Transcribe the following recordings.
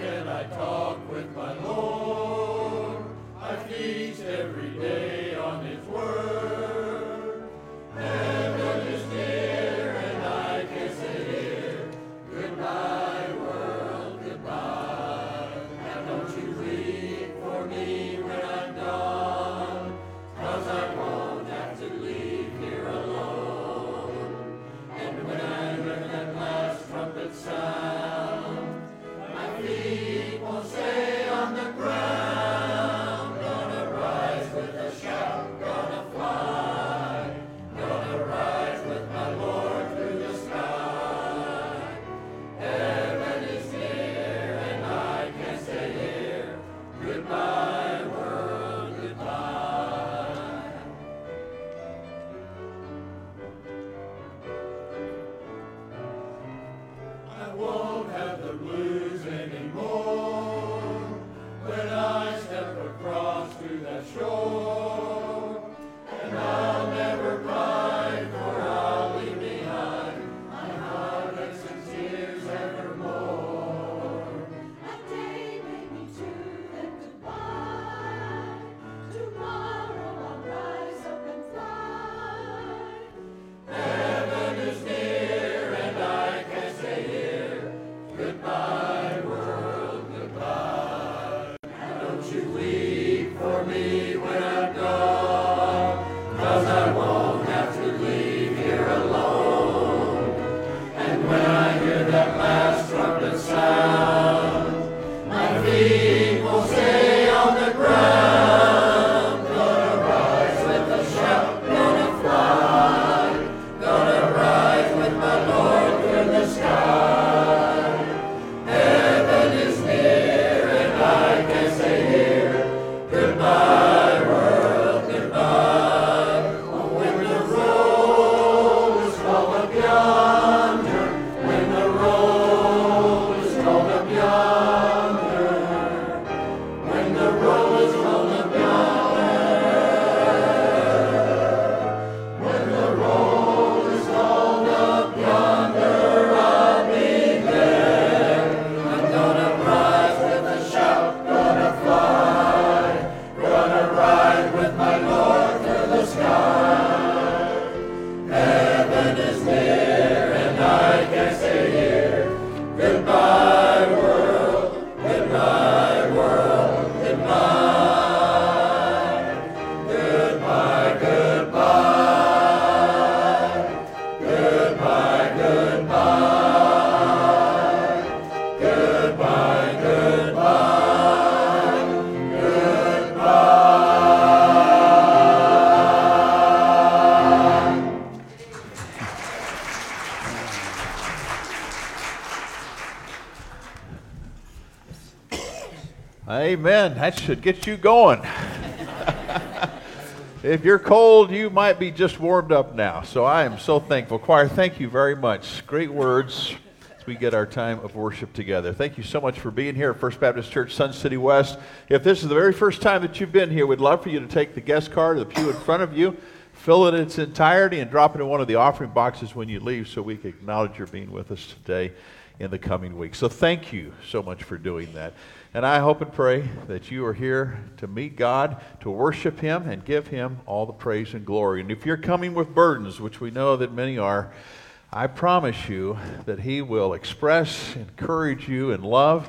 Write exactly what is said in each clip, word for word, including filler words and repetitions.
can I talk with my Lord? I feast every day on His word. Heaven is near, and I can sit here. Goodbye, world, goodbye. And don't you weep for me when I'm done, 'cause I won't have to leave here alone. And when I hear that last trumpet sound, my feet will stay on the ground. Amen. That should get you going. If you're cold, you might be just warmed up now. So I am so thankful. Choir, thank you very much. Great words as we get our time of worship together. Thank you so much for being here at First Baptist Church, Sun City West. If this is the very first time that you've been here, we'd love for you to take the guest card or the pew in front of you, fill it in its entirety, and drop it in one of the offering boxes when you leave so we can acknowledge your being with us today in the coming week. So thank you so much for doing that. And I hope and pray that you are here to meet God, to worship Him, and give Him all the praise and glory. And if you're coming with burdens, which we know that many are, I promise you that He will express, encourage you, and love,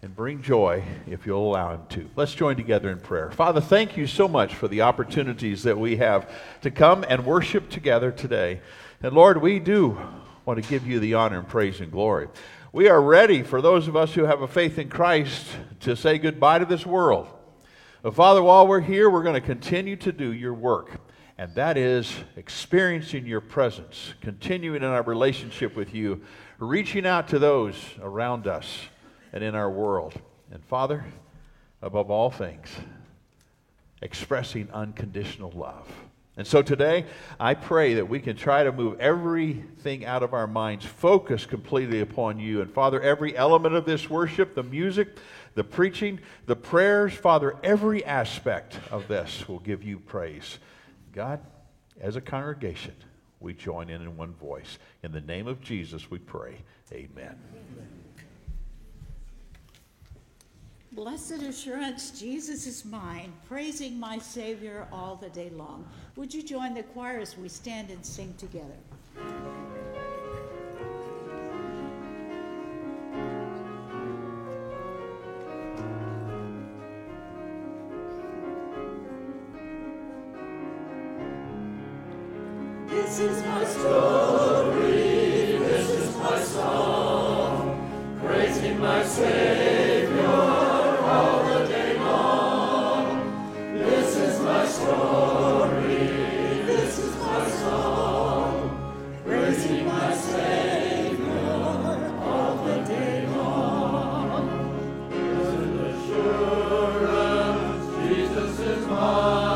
and bring joy if you'll allow Him to. Let's join together in prayer. Father, thank you so much for the opportunities that we have to come and worship together today. And Lord, we do want to give you the honor and praise and glory. We are ready, for those of us who have a faith in Christ, to say goodbye to this world. But Father, while we're here, we're going to continue to do your work, and that is experiencing your presence, continuing in our relationship with you, reaching out to those around us and in our world. And Father, above all things, expressing unconditional love. And so today, I pray that we can try to move everything out of our minds, focus completely upon you. And Father, every element of this worship, the music, the preaching, the prayers, Father, every aspect of this will give you praise. God, as a congregation, we join in in one voice. In the name of Jesus, we pray. Amen. Amen. Blessed assurance, Jesus is mine, praising my Savior all the day long. Would you join the choir as we stand and sing together? This is my story, this is my song, praising my Savior all the day long. This is my story, this is my song, praising my Savior all the day long. Blessed assurance, Jesus is mine.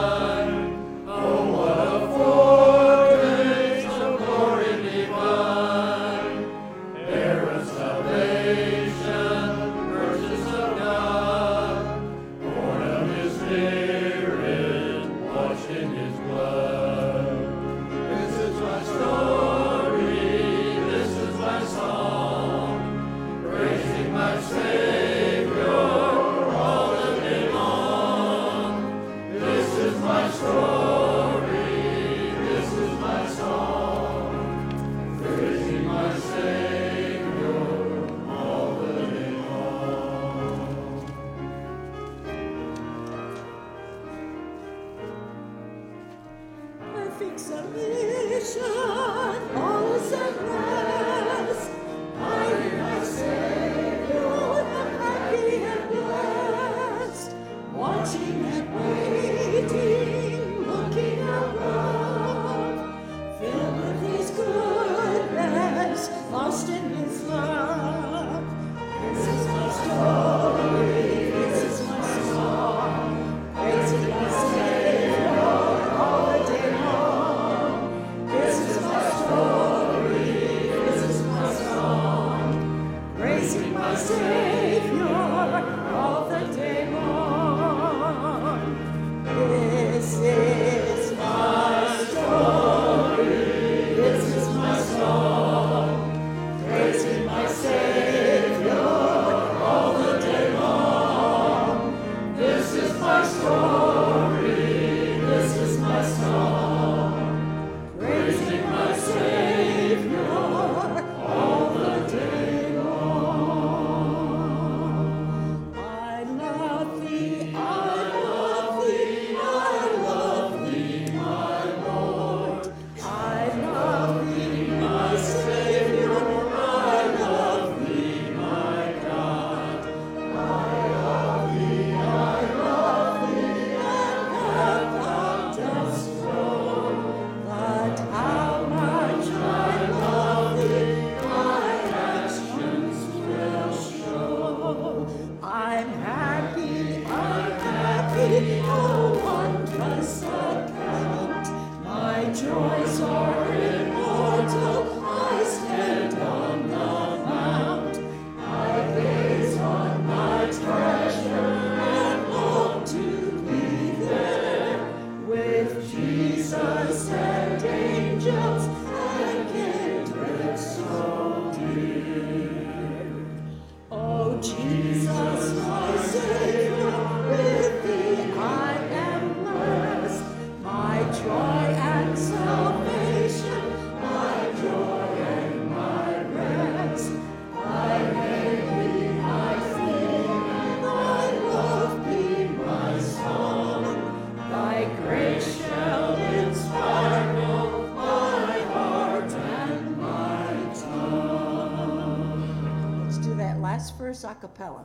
A cappella.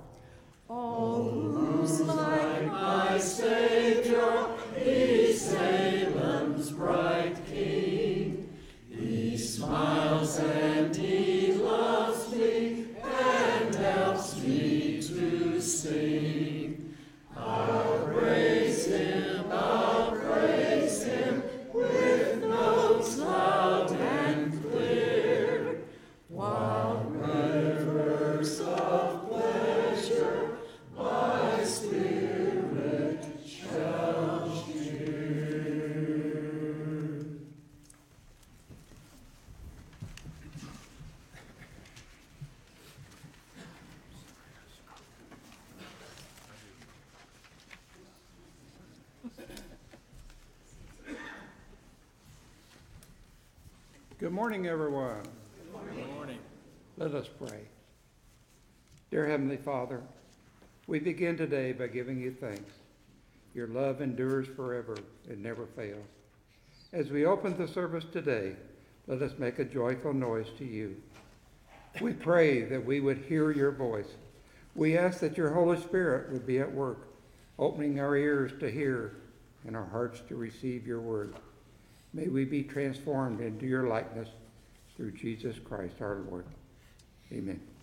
Oh, who's like my Savior, he Salem's bright King. He smiles and he loves me and helps me to sing. I'll praise him, I'll praise him with notes loud and clear, while rivers of my spirit shall cheer. Good morning, everyone. Good morning. Good morning. Let us pray. Dear Heavenly Father, we begin today by giving you thanks. Your love endures forever. It never fails. As we open the service today, let us make a joyful noise to you. We pray that we would hear your voice. We ask that your Holy Spirit would be at work, opening our ears to hear and our hearts to receive your word. May we be transformed into your likeness through Jesus Christ our Lord. Amen. Amen.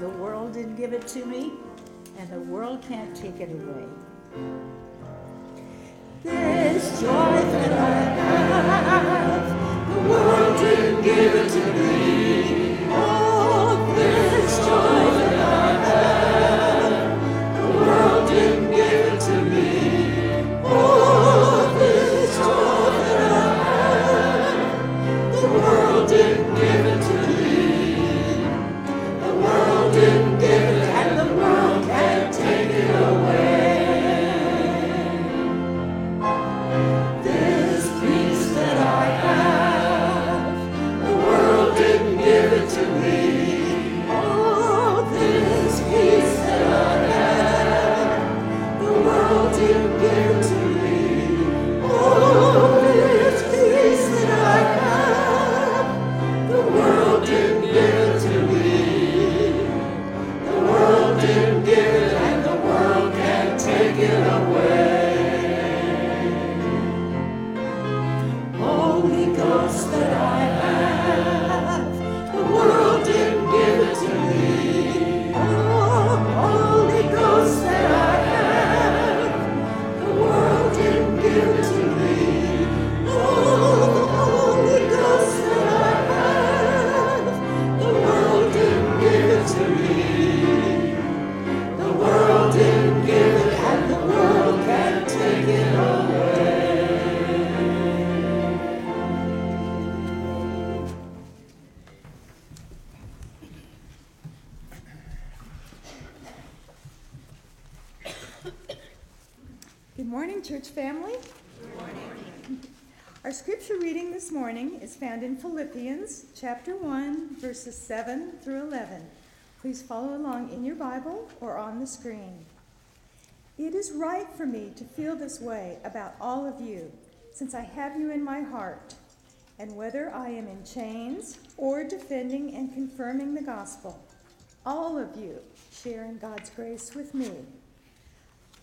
The world Good morning, church family. Good morning. Our scripture reading this morning is found in Philippians chapter one, verses seven through eleven. Please follow along in your Bible or on the screen. It is right for me to feel this way about all of you, since I have you in my heart, and whether I am in chains or defending and confirming the gospel, all of you share in God's grace with me.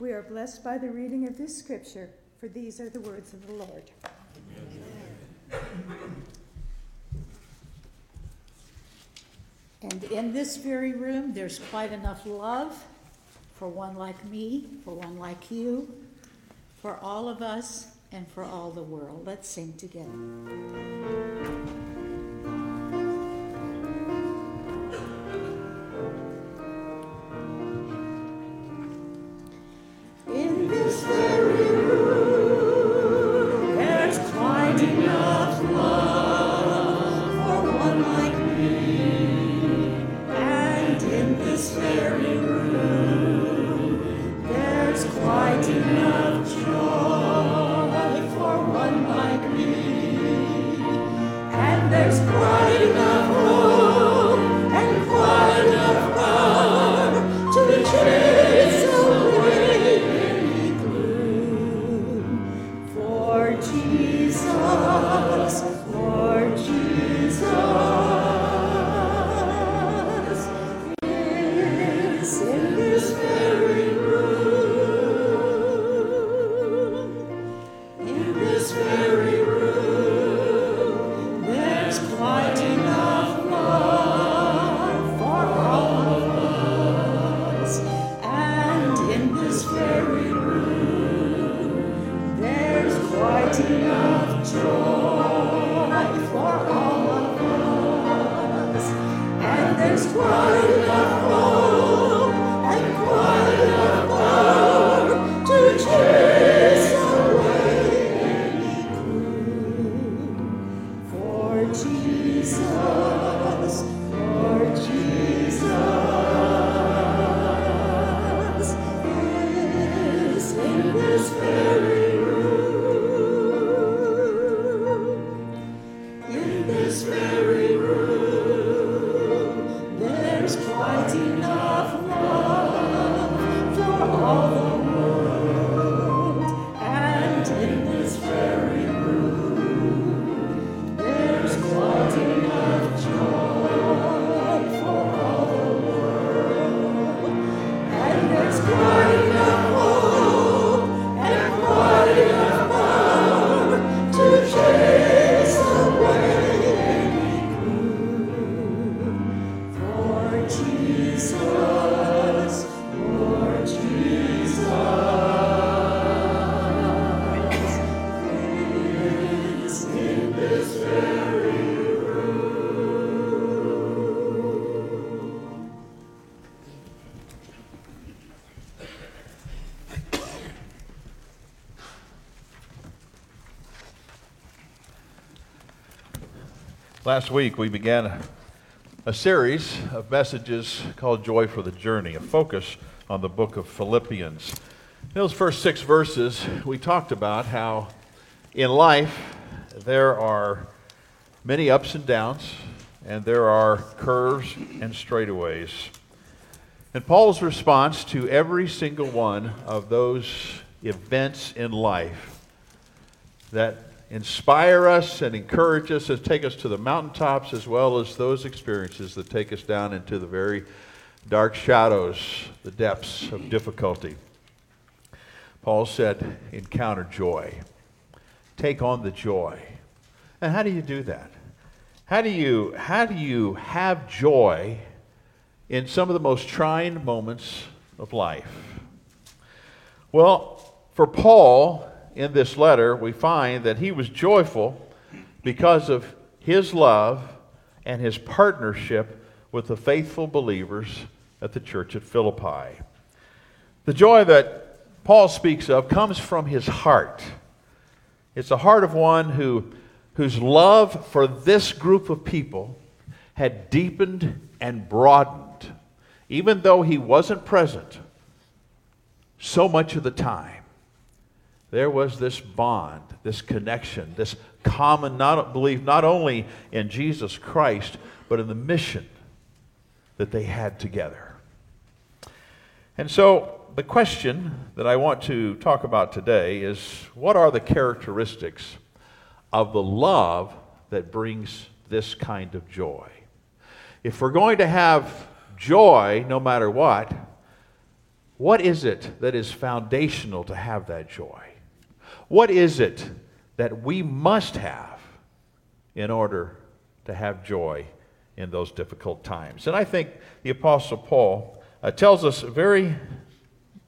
We are blessed by the reading of this scripture, for these are the words of the Lord. Amen. And in this very room, there's quite enough love for one like me, for one like you, for all of us, and for all the world. Let's sing together. Last week, we began a series of messages called Joy for the Journey, a focus on the book of Philippians. In those first six verses, we talked about how in life there are many ups and downs, and there are curves and straightaways. And Paul's response to every single one of those events in life that inspire us and encourage us and take us to the mountaintops, as well as those experiences that take us down into the very dark shadows, the depths of difficulty. Paul said, encounter joy. Take on the joy. And how do you do that? How do you, how do you have joy in some of the most trying moments of life? Well, For Paul, in this letter, we find that he was joyful because of his love and his partnership with the faithful believers at the church at Philippi. The joy that Paul speaks of comes from his heart. It's the heart of one who, whose love for this group of people had deepened and broadened, even though he wasn't present so much of the time. There was this bond, this connection, this common not, belief not only in Jesus Christ, but in the mission that they had together. And so the question that I want to talk about today is, what are the characteristics of the love that brings this kind of joy? If we're going to have joy no matter what, what is it that is foundational to have that joy? What is it that we must have in order to have joy in those difficult times? And I think the Apostle Paul uh, tells us very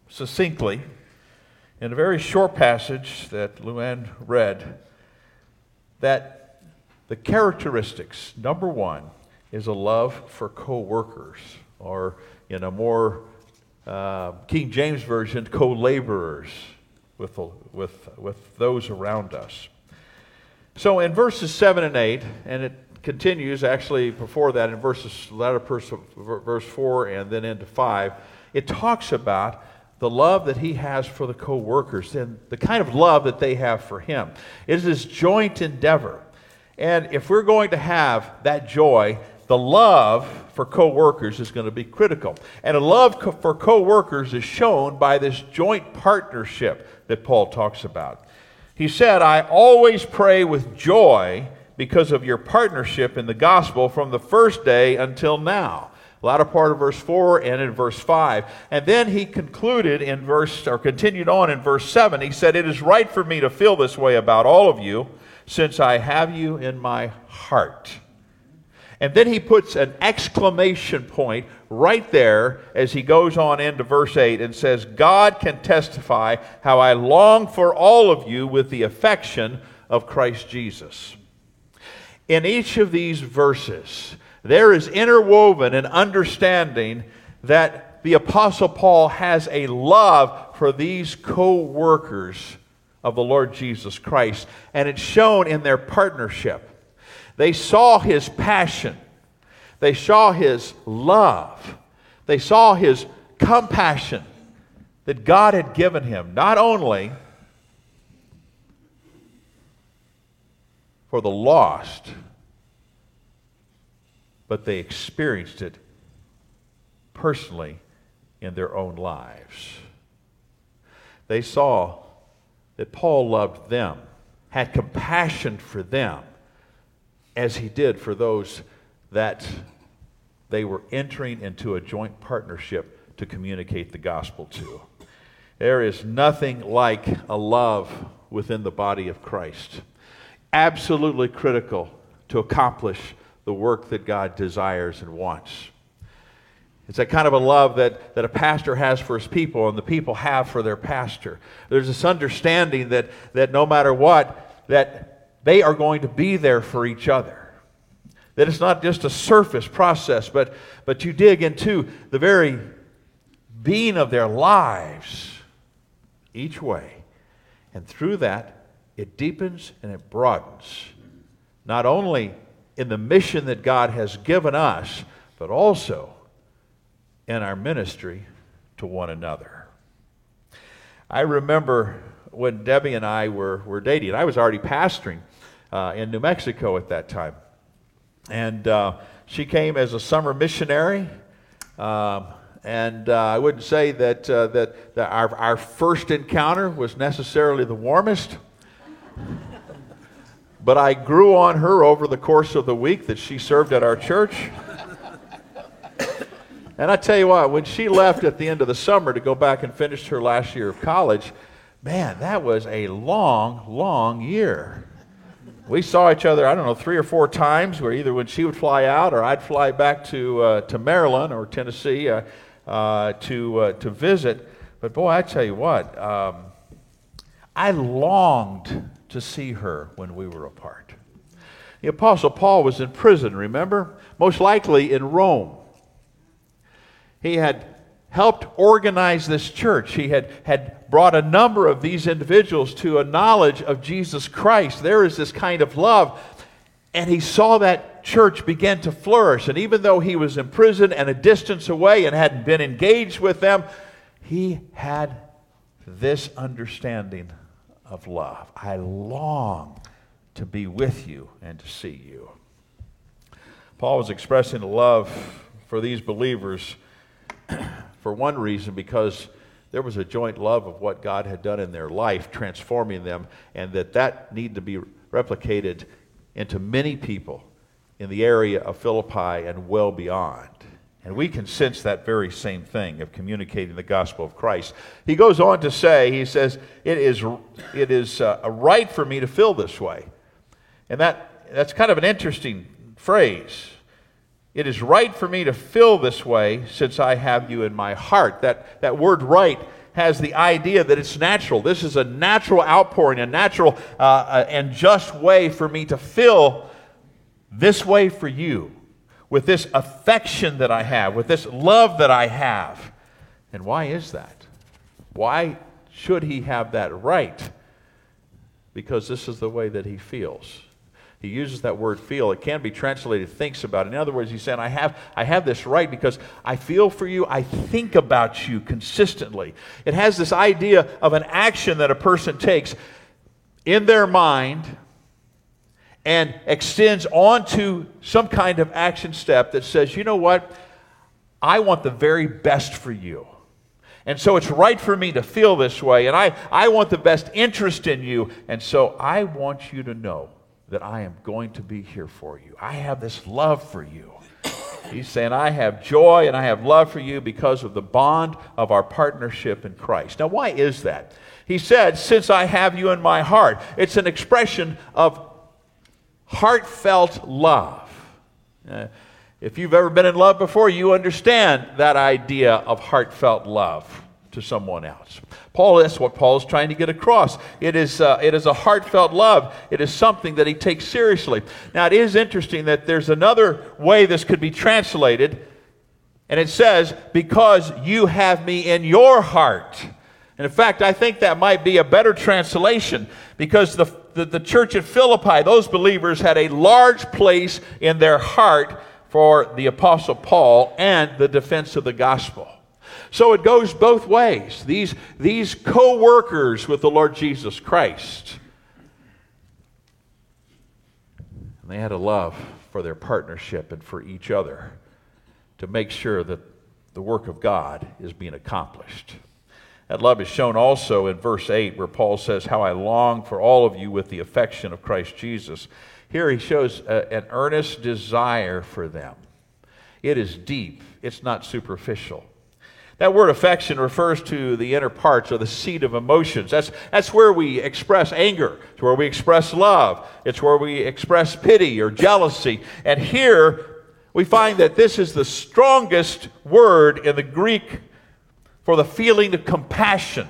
succinctly in a very short passage that Luann read that the characteristics, number one, is a love for co-workers, or in a more uh, King James Version, co-laborers with, with, with those around us. So in verses seven and eight, and it continues actually before that in verses latter verse four and then into five, it talks about the love that he has for the co-workers and the kind of love that they have for him. It is this joint endeavor, and if we're going to have that joy, the love for co-workers is going to be critical, and a love co- for co-workers is shown by this joint partnership that Paul talks about. He said, "I always pray with joy because of your partnership in the gospel from the first day until now." Latter part of verse four and in verse five. And then he concluded in verse, or continued on in verse seven. He said, "It is right for me to feel this way about all of you, since I have you in my heart." And then he puts an exclamation point right there as he goes on into verse eight and says, "God can testify how I long for all of you with the affection of Christ Jesus." In each of these verses, there is interwoven an understanding that the Apostle Paul has a love for these co-workers of the Lord Jesus Christ, and it's shown in their partnership. They saw his passion. They saw his love. They saw his compassion that God had given him, not only for the lost, but they experienced it personally in their own lives. They saw that Paul loved them, had compassion for them, as he did for those that they were entering into a joint partnership to communicate the gospel to. There is nothing like a love within the body of Christ. Absolutely critical to accomplish the work that God desires and wants. It's that kind of a love that, that a pastor has for his people and the people have for their pastor. There's this understanding that, that no matter what, that they are going to be there for each other. That it's not just a surface process, but, but you dig into the very being of their lives each way. And through that, it deepens and it broadens, not only in the mission that God has given us, but also in our ministry to one another. I remember when Debbie and I were, were dating. I was already pastoring uh, in New Mexico at that time. And uh, she came as a summer missionary. Um, and uh, I wouldn't say that, uh, that, that our, our first encounter was necessarily the warmest. But I grew on her over the course of the week that she served at our church. And I tell you what, when she left at the end of the summer to go back and finish her last year of college, man, that was a long, long year. We saw each other, I don't know, three or four times, where either when she would fly out or I'd fly back to uh, to Maryland or Tennessee uh, uh, to uh, to visit. But boy, I tell you what, um, I longed to see her when we were apart. The Apostle Paul was in prison, remember? Most likely in Rome. He had helped organize this church. He had, had brought a number of these individuals to a knowledge of Jesus Christ. There is this kind of love. And he saw that church begin to flourish. And even though he was in prison and a distance away and hadn't been engaged with them, he had this understanding of love. I long to be with you and to see you. Paul was expressing the love for these believers for one reason, because there was a joint love of what God had done in their life, transforming them, and that that needed to be replicated into many people in the area of Philippi and well beyond. And we can sense that very same thing of communicating the gospel of Christ. He goes on to say, he says, it is it is uh, a right for me to feel this way. And that that's kind of an interesting phrase. It is right for me to feel this way since I have you in my heart. That, that word right has the idea that it's natural. This is a natural outpouring, a natural uh, and just way for me to feel this way for you, with this affection that I have, with this love that I have. And why is that? Why should he have that right? Because this is the way that he feels. He uses that word feel. It can be translated thinks about. In other words, he's saying, I have, I have this right because I feel for you, I think about you consistently. It has this idea of an action that a person takes in their mind and extends onto some kind of action step that says, you know what, I want the very best for you. And so it's right for me to feel this way, and I, I want the best interest in you, and so I want you to know that I am going to be here for you. I have this love for you. He's saying, I have joy and I have love for you because of the bond of our partnership in Christ. Now, why is that? He said, since I have you in my heart. It's an expression of heartfelt love. Uh, if you've ever been in love before, you understand that idea of heartfelt love to someone else. Paul, that's what Paul's trying to get across. It is uh, it is a heartfelt love. It is something that he takes seriously. Now, it is interesting that there's another way this could be translated, and it says, because you have me in your heart. And in fact, I think that might be a better translation, because the, the, the church at Philippi, those believers had a large place in their heart for the Apostle Paul and the defense of the gospel. So it goes both ways. These, these co-workers with the Lord Jesus Christ, and they had a love for their partnership and for each other to make sure that the work of God is being accomplished. That love is shown also in verse eight, where Paul says, how I long for all of you with the affection of Christ Jesus. Here he shows a, an earnest desire for them. It is deep. It's not superficial. That word affection refers to the inner parts or the seat of emotions. That's, that's where we express anger. It's where we express love. It's where we express pity or jealousy. And here we find that this is the strongest word in the Greek for the feeling of compassion.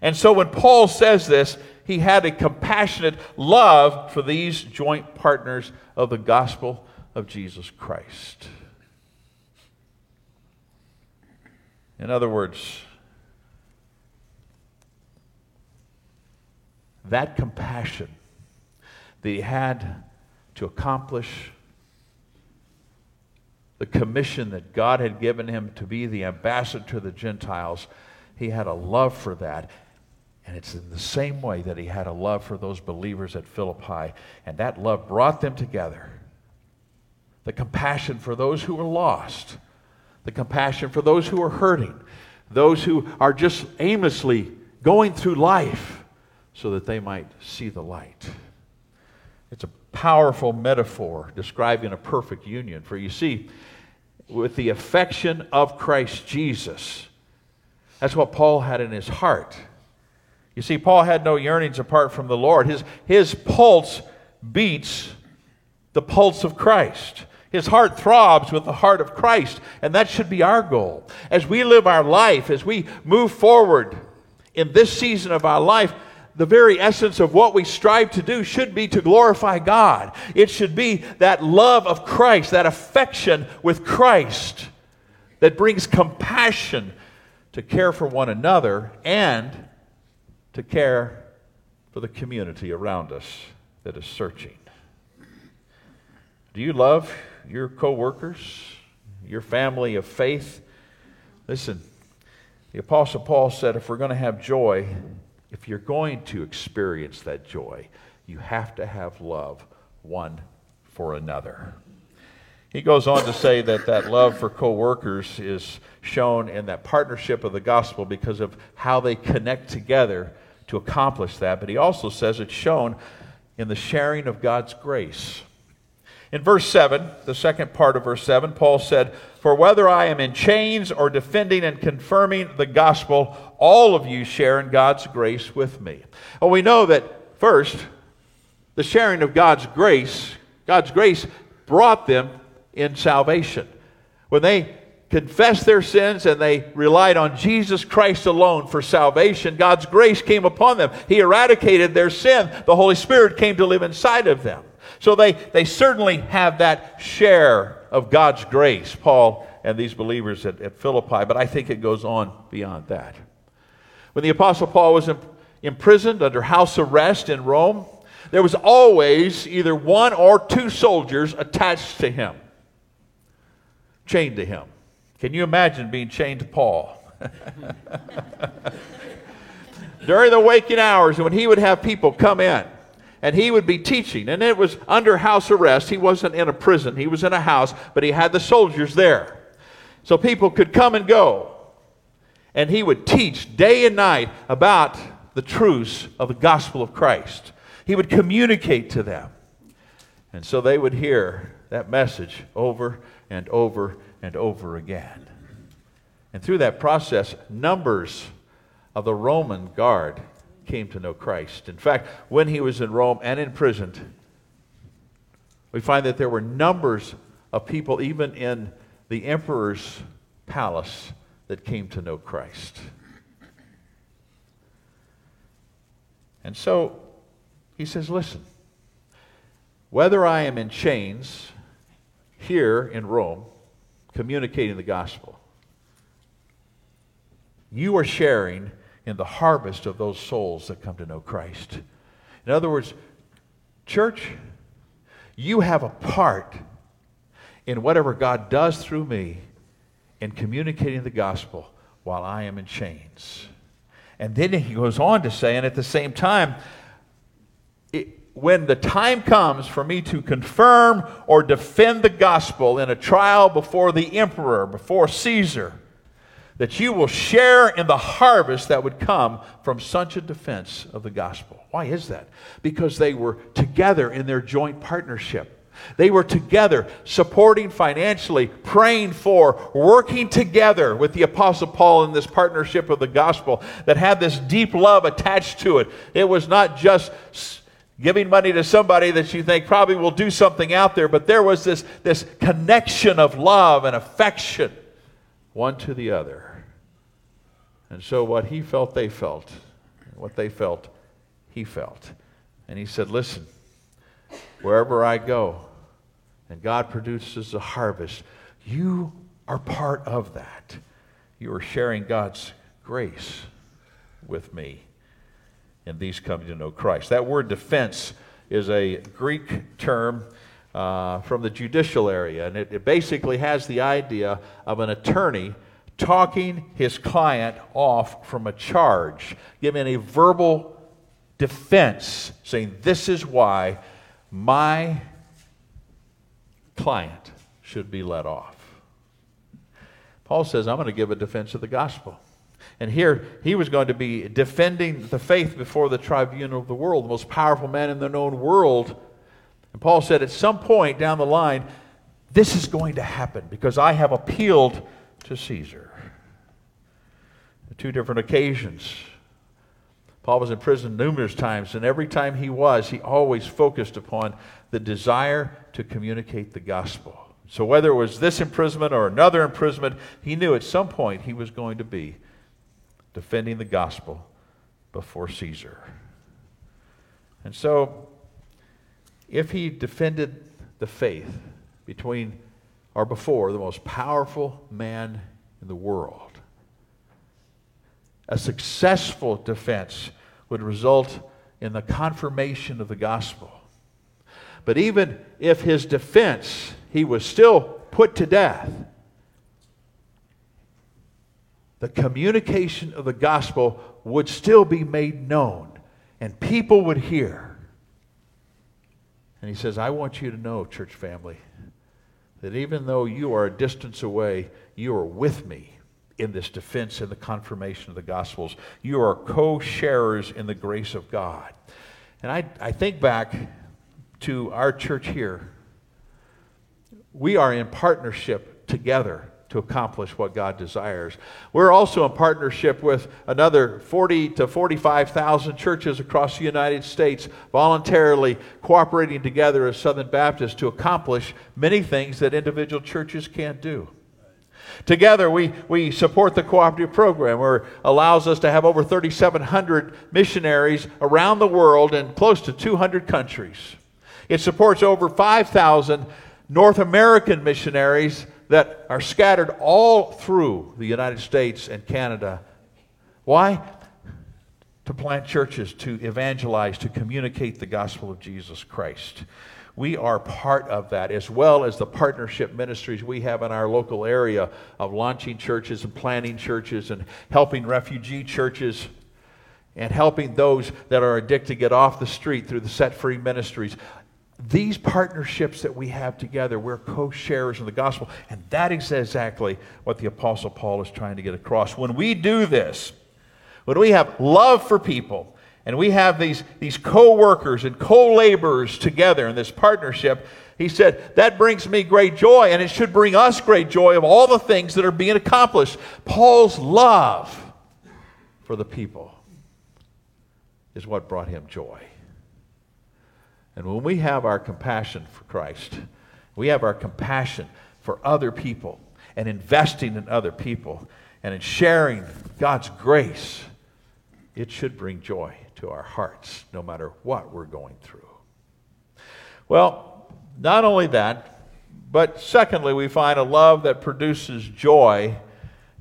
And so when Paul says this, he had a compassionate love for these joint partners of the gospel of Jesus Christ. In other words, that compassion that he had to accomplish the commission that God had given him to be the ambassador to the Gentiles, he had a love for that. And it's in the same way that he had a love for those believers at Philippi, and that love brought them together. The compassion for those who were lost, the compassion for those who are hurting, those who are just aimlessly going through life, so that they might see the light. It's a powerful metaphor describing a perfect union. For you see, with the affection of Christ Jesus, that's what Paul had in his heart. You see, Paul had no yearnings apart from the Lord. His, his pulse beats the pulse of Christ. His heart throbs with the heart of Christ, and that should be our goal. As we live our life, as we move forward in this season of our life, the very essence of what we strive to do should be to glorify God. It should be that love of Christ, that affection with Christ that brings compassion to care for one another and to care for the community around us that is searching. Do you love your co-workers, your family of faith? Listen, the Apostle Paul said if we're going to have joy, if you're going to experience that joy, you have to have love one for another. He goes on to say that that love for co-workers is shown in that partnership of the gospel because of how they connect together to accomplish that. But he also says it's shown in the sharing of God's grace. In verse seven, the second part of verse seven, Paul said, "For whether I am in chains or defending and confirming the gospel, all of you share in God's grace with me." Well, we know that first, the sharing of God's grace, God's grace brought them in salvation. When they confessed their sins and they relied on Jesus Christ alone for salvation, God's grace came upon them. He eradicated their sin. The Holy Spirit came to live inside of them. So they, they certainly have that share of God's grace, Paul and these believers at, at Philippi, but I think it goes on beyond that. When the Apostle Paul was imprisoned under house arrest in Rome, there was always either one or two soldiers attached to him, chained to him. Can you imagine being chained to Paul? During the waking hours when he would have people come in, and he would be teaching, and it was under house arrest. He wasn't in a prison. He was in a house, but he had the soldiers there. So people could come and go, and he would teach day and night about the truths of the gospel of Christ. He would communicate to them, and so they would hear that message over and over and over again. And through that process, numbers of the Roman guard came to know Christ. In fact, when he was in Rome and imprisoned, we find that there were numbers of people, even in the emperor's palace, that came to know Christ. And so he says, listen, whether I am in chains here in Rome, communicating the gospel, you are sharing in the harvest of those souls that come to know Christ. In other words, church, you have a part in whatever God does through me in communicating the gospel while I am in chains. And then he goes on to say, and at the same time, it, when the time comes for me to confirm or defend the gospel in a trial before the emperor, before Caesar, that you will share in the harvest that would come from such a defense of the gospel. Why is that? Because they were together in their joint partnership. They were together supporting financially, praying for, working together with the Apostle Paul in this partnership of the gospel that had this deep love attached to it. It was not just giving money to somebody that you think probably will do something out there, but there was this, this connection of love and affection, one to the other. And so what he felt, they felt. What they felt, he felt. And he said, listen, wherever I go and God produces a harvest, you are part of that. You are sharing God's grace with me in these coming to know Christ. That word defense is a Greek term uh, from the judicial area. And it, it basically has the idea of an attorney talking his client off from a charge, giving a verbal defense, saying this is why my client should be let off. Paul says, I'm going to give a defense of the gospel. And here he was going to be defending the faith before the tribunal of the world, the most powerful man in the known world. And Paul said at some point down the line, this is going to happen because I have appealed to Caesar. On two different occasions, Paul was in prison numerous times, and every time he was, he always focused upon the desire to communicate the gospel. So whether it was this imprisonment or another imprisonment, he knew at some point he was going to be defending the gospel before Caesar. And so, if he defended the faith between or before the most powerful man in the world, a successful defense would result in the confirmation of the gospel. But even if his defense, he was still put to death, the communication of the gospel would still be made known, and people would hear. And he says, I want you to know, church family, that even though you are a distance away, you are with me in this defense and the confirmation of the gospels. You are co-sharers in the grace of God. And I, I think back to our church here. We are in partnership together to accomplish what God desires. We're also in partnership with another forty to forty-five thousand churches across the United States, voluntarily cooperating together as Southern Baptists to accomplish many things that individual churches can't do. Together, we, we support the cooperative program, where it allows us to have over three thousand seven hundred missionaries around the world in close to two hundred countries. It supports over five thousand North American missionaries that are scattered all through the United States and Canada. Why? To plant churches, to evangelize, to communicate the gospel of Jesus Christ. We are part of that, as well as the partnership ministries we have in our local area of launching churches and planting churches and helping refugee churches and helping those that are addicted get off the street through the Set Free Ministries. These partnerships that we have together, we're co-sharers in the gospel. And that is exactly what the Apostle Paul is trying to get across. When we do this, when we have love for people, and we have these, these co-workers and co-laborers together in this partnership, he said, that brings me great joy, and it should bring us great joy of all the things that are being accomplished. Paul's love for the people is what brought him joy. And when we have our compassion for Christ, we have our compassion for other people and investing in other people and in sharing God's grace, it should bring joy to our hearts no matter what we're going through. Well, not only that, but secondly, we find a love that produces joy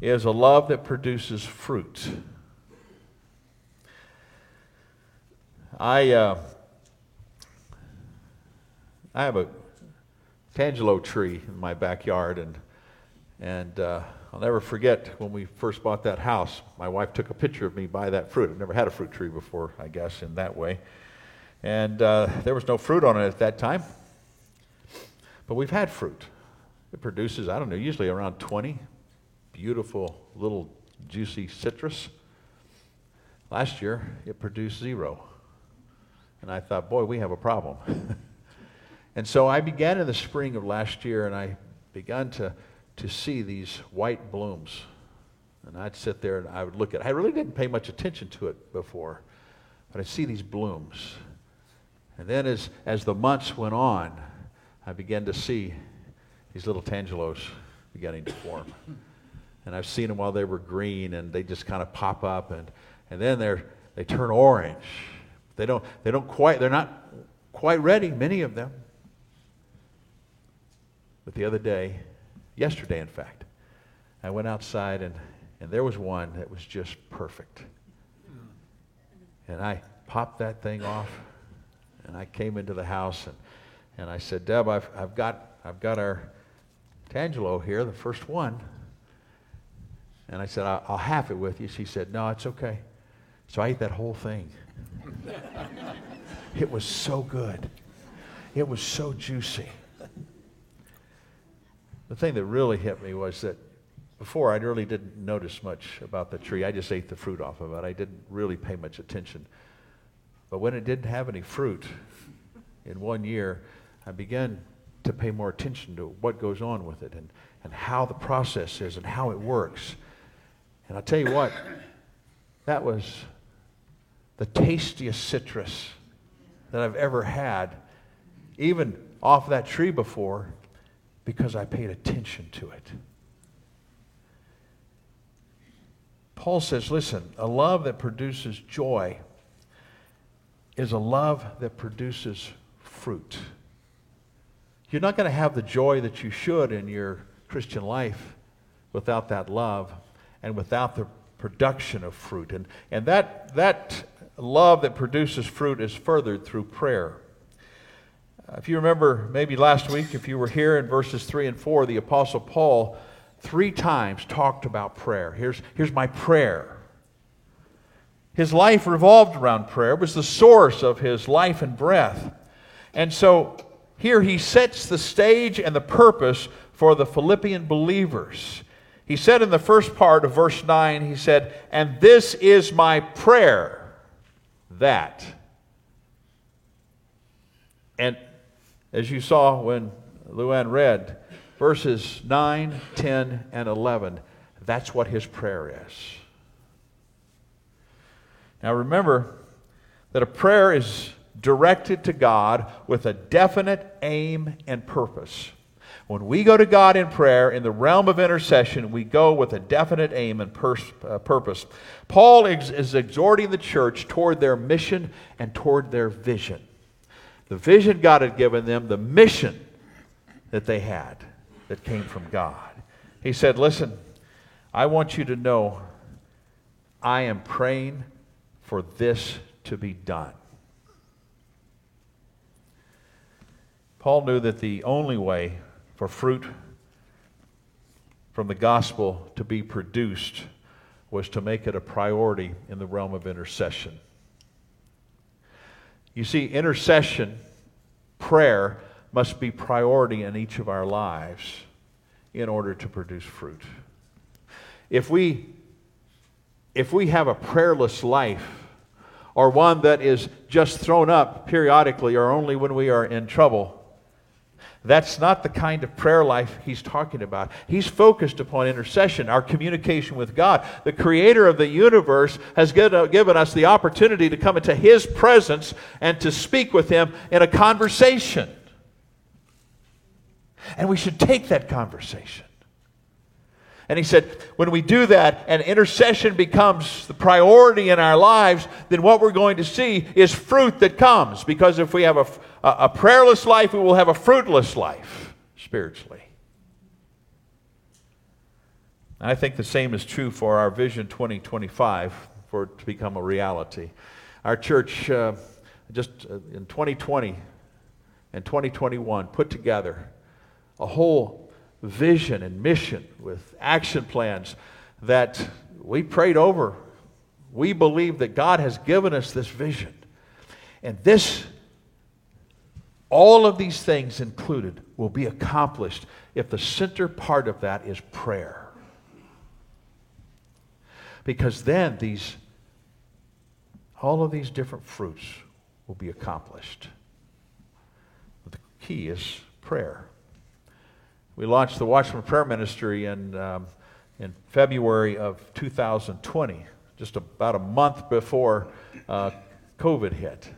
is a love that produces fruit. I... Uh, I have a tangelo tree in my backyard, and and uh, I'll never forget when we first bought that house. My wife took a picture of me by that fruit. I've never had a fruit tree before, I guess, in that way. And uh, there was no fruit on it at that time. But we've had fruit. It produces, I don't know, usually around twenty beautiful little juicy citrus. Last year, it produced zero. And I thought, boy, we have a problem. And so I began in the spring of last year, and I began to, to see these white blooms. And I'd sit there and I would look at it. I really didn't pay much attention to it before, but I'd see these blooms. And then as, as the months went on, I began to see these little tangelos beginning to form. And I've seen them while they were green, and they just kind of pop up, and, and then they're, they turn orange. They don't, they don't quite, they're not quite ready, many of them. But the other day, yesterday in fact, I went outside and, and there was one that was just perfect. And I popped that thing off, and I came into the house, and, and I said, Deb, I've, I've got I've got our tangelo here, the first one. And I said, I'll, I'll half it with you. She said, no, it's okay. So I ate that whole thing. It was so good. It was so juicy. The thing that really hit me was that before I really didn't notice much about the tree. I just ate the fruit off of it. I didn't really pay much attention. But when it didn't have any fruit in one year, I began to pay more attention to what goes on with it and, and how the process is and how it works. And I'll tell you what, that was the tastiest citrus that I've ever had, even off that tree before, because I paid attention to it. Paul says, listen, a love that produces joy is a love that produces fruit. You're not going to have the joy that you should in your Christian life without that love and without the production of fruit. And, and that, that love that produces fruit is furthered through prayer. Uh, if you remember, maybe last week, if you were here in verses three and four, the Apostle Paul three times talked about prayer. Here's, here's my prayer. His life revolved around prayer. It was the source of his life and breath. And so here he sets the stage and the purpose for the Philippian believers. He said in the first part of verse nine, he said, and this is my prayer, that. And as you saw when Luann read verses nine, ten, and eleven, that's what his prayer is. Now remember that a prayer is directed to God with a definite aim and purpose. When we go to God in prayer, in the realm of intercession, we go with a definite aim and pers- uh, purpose. Paul is, is exhorting the church toward their mission and toward their vision. The vision God had given them, the mission that they had that came from God. He said, listen, I want you to know I am praying for this to be done. Paul knew that the only way for fruit from the gospel to be produced was to make it a priority in the realm of intercession. You see, intercession, prayer, must be priority in each of our lives in order to produce fruit. If we, if we have a prayerless life, or one that is just thrown up periodically or only when we are in trouble, that's not the kind of prayer life he's talking about. He's focused upon intercession, our communication with God. The creator of the universe has given us the opportunity to come into his presence and to speak with him in a conversation. And we should take that conversation. And he said, when we do that and intercession becomes the priority in our lives, then what we're going to see is fruit that comes. Because if we have a, a prayerless life, we will have a fruitless life spiritually. And I think the same is true for our Vision twenty twenty-five, for it to become a reality. Our church, uh, just in twenty twenty and twenty twenty-one, put together a whole vision and mission with action plans that we prayed over. We believe that God has given us this vision. And this, all of these things included, will be accomplished if the center part of that is prayer. Because then these, all of these different fruits will be accomplished. But the key is prayer. We launched the Watchman Prayer Ministry in, um, in February of two thousand twenty, just about a month before uh, COVID hit.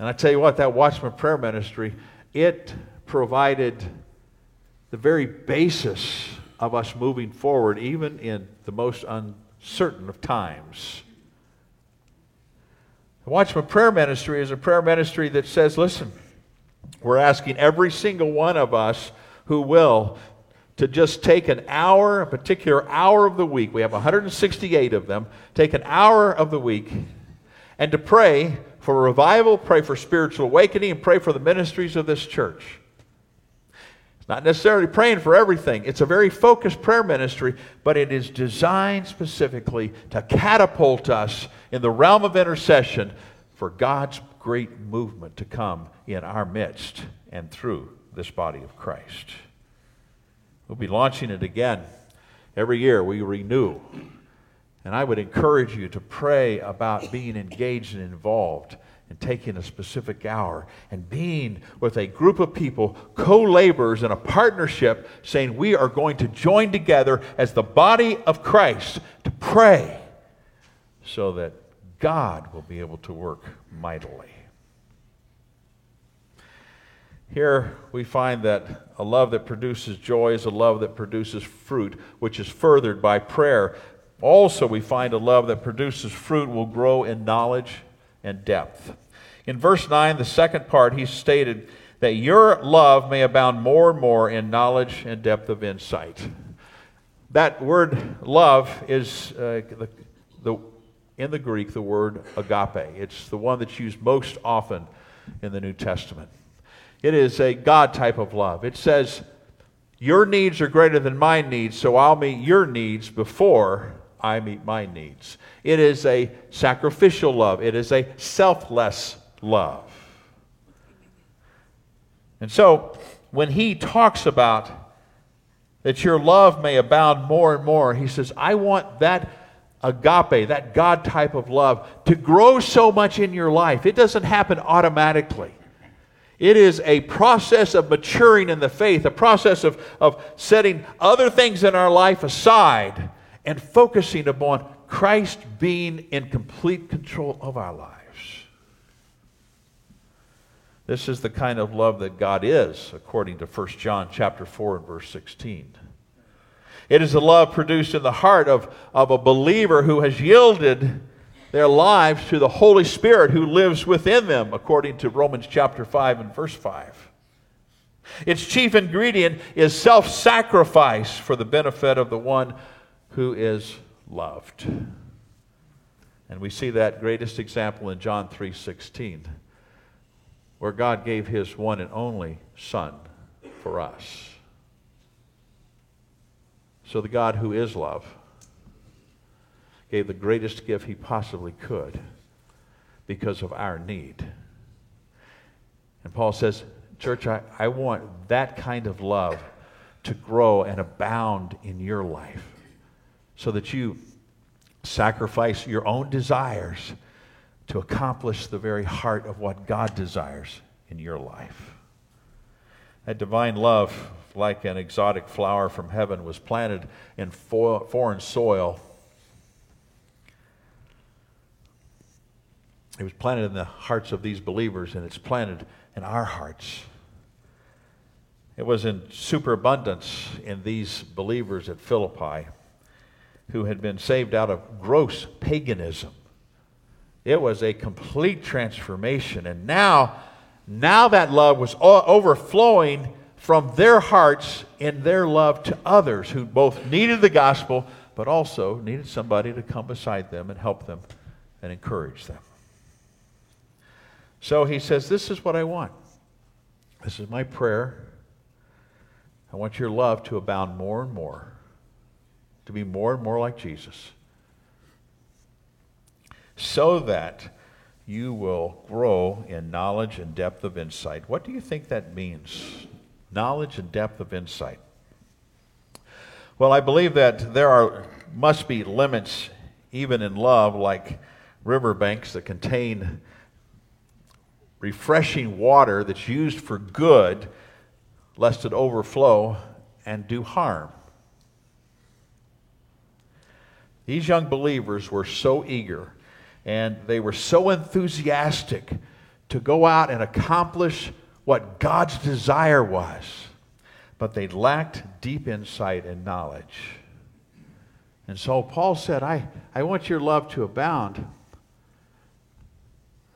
And I tell you what, that Watchman Prayer Ministry, it provided the very basis of us moving forward, even in the most uncertain of times. The Watchman Prayer Ministry is a prayer ministry that says, listen, we're asking every single one of us who will, to just take an hour, a particular hour of the week, we have one hundred sixty-eight of them, take an hour of the week and to pray for revival, pray for spiritual awakening, and pray for the ministries of this church. It's not necessarily praying for everything. It's a very focused prayer ministry, but it is designed specifically to catapult us in the realm of intercession for God's great movement to come in our midst and through this body of Christ. We'll be launching it again. Every year we renew. And I would encourage you to pray about being engaged and involved and taking a specific hour and being with a group of people, co-laborers in a partnership, saying we are going to join together as the body of Christ to pray so that God will be able to work mightily. Here we find that a love that produces joy is a love that produces fruit, which is furthered by prayer. Also, we find a love that produces fruit will grow in knowledge and depth. In verse nine, the second part, he stated that your love may abound more and more in knowledge and depth of insight. That word love is uh, the, the in the Greek, the word agape. It's the one that's used most often in the New Testament. It is a God type of love. It says, your needs are greater than my needs, so I'll meet your needs before I meet my needs. It is a sacrificial love. It is a selfless love. And so, when he talks about that your love may abound more and more, he says, I want that agape, that God type of love, to grow so much in your life. It doesn't happen automatically. It is a process of maturing in the faith, a process of, of setting other things in our life aside and focusing upon Christ being in complete control of our lives. This is the kind of love that God is, according to First John chapter four and verse sixteen. It is the love produced in the heart of, of a believer who has yielded their lives to the Holy Spirit who lives within them, according to Romans chapter five and verse five. Its chief ingredient is self-sacrifice for the benefit of the one who is loved. And we see that greatest example in John three sixteen, where God gave his one and only Son for us. So the God who is love gave the greatest gift he possibly could because of our need. And Paul says, church, I, I want that kind of love to grow and abound in your life so that you sacrifice your own desires to accomplish the very heart of what God desires in your life. That divine love, like an exotic flower from heaven, was planted in fo- foreign soil. It was planted in the hearts of these believers, and it's planted in our hearts. It was in superabundance in these believers at Philippi who had been saved out of gross paganism. It was a complete transformation, and now, now that love was o- overflowing from their hearts in their love to others who both needed the gospel but also needed somebody to come beside them and help them and encourage them. So he says, this is what I want. This is my prayer. I want your love to abound more and more, to be more and more like Jesus, so that you will grow in knowledge and depth of insight. What do you think that means? Knowledge and depth of insight. Well, I believe that there are must be limits even in love, like riverbanks that contain refreshing water that's used for good, lest it overflow and do harm. These young believers were so eager and they were so enthusiastic to go out and accomplish what God's desire was, but they lacked deep insight and knowledge. And so Paul said, I, I want your love to abound,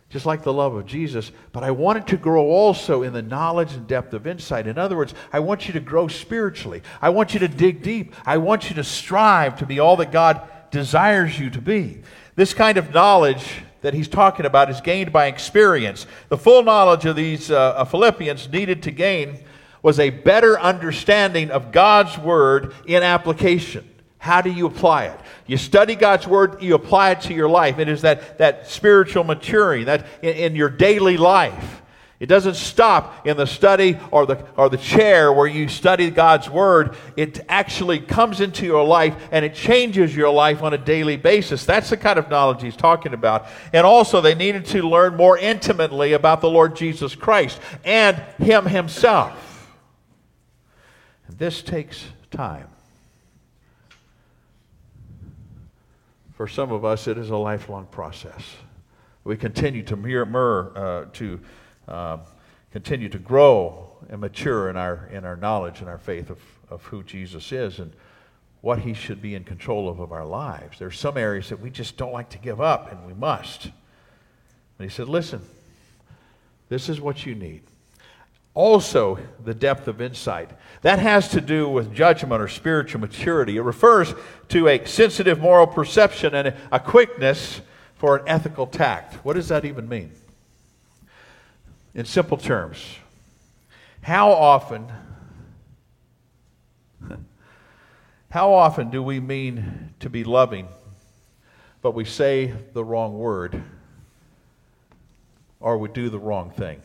just like the love of Jesus, but I want it to grow also in the knowledge and depth of insight. In other words, I want you to grow spiritually. I want you to dig deep. I want you to strive to be all that God desires you to be. This kind of knowledge that he's talking about is gained by experience. The full knowledge of these uh, Philippians needed to gain was a better understanding of God's Word in application. How do you apply it? You study God's Word, you apply it to your life. It is that, that spiritual maturing that in, in your daily life. It doesn't stop in the study or the, or the chair where you study God's Word. It actually comes into your life and it changes your life on a daily basis. That's the kind of knowledge he's talking about. And also they needed to learn more intimately about the Lord Jesus Christ and Him Himself. And this takes time. For some of us, it is a lifelong process. We continue to mirror, uh, to... Um, continue to grow and mature in our in our knowledge and our faith of, of who Jesus is and what he should be in control of of our lives. There are some areas that we just don't like to give up, and we must. And he said, listen, this is what you need. Also, the depth of insight. That has to do with judgment or spiritual maturity. It refers to a sensitive moral perception and a quickness for an ethical tact. What does that even mean? In simple terms, how often, how often do we mean to be loving, but we say the wrong word or we do the wrong thing?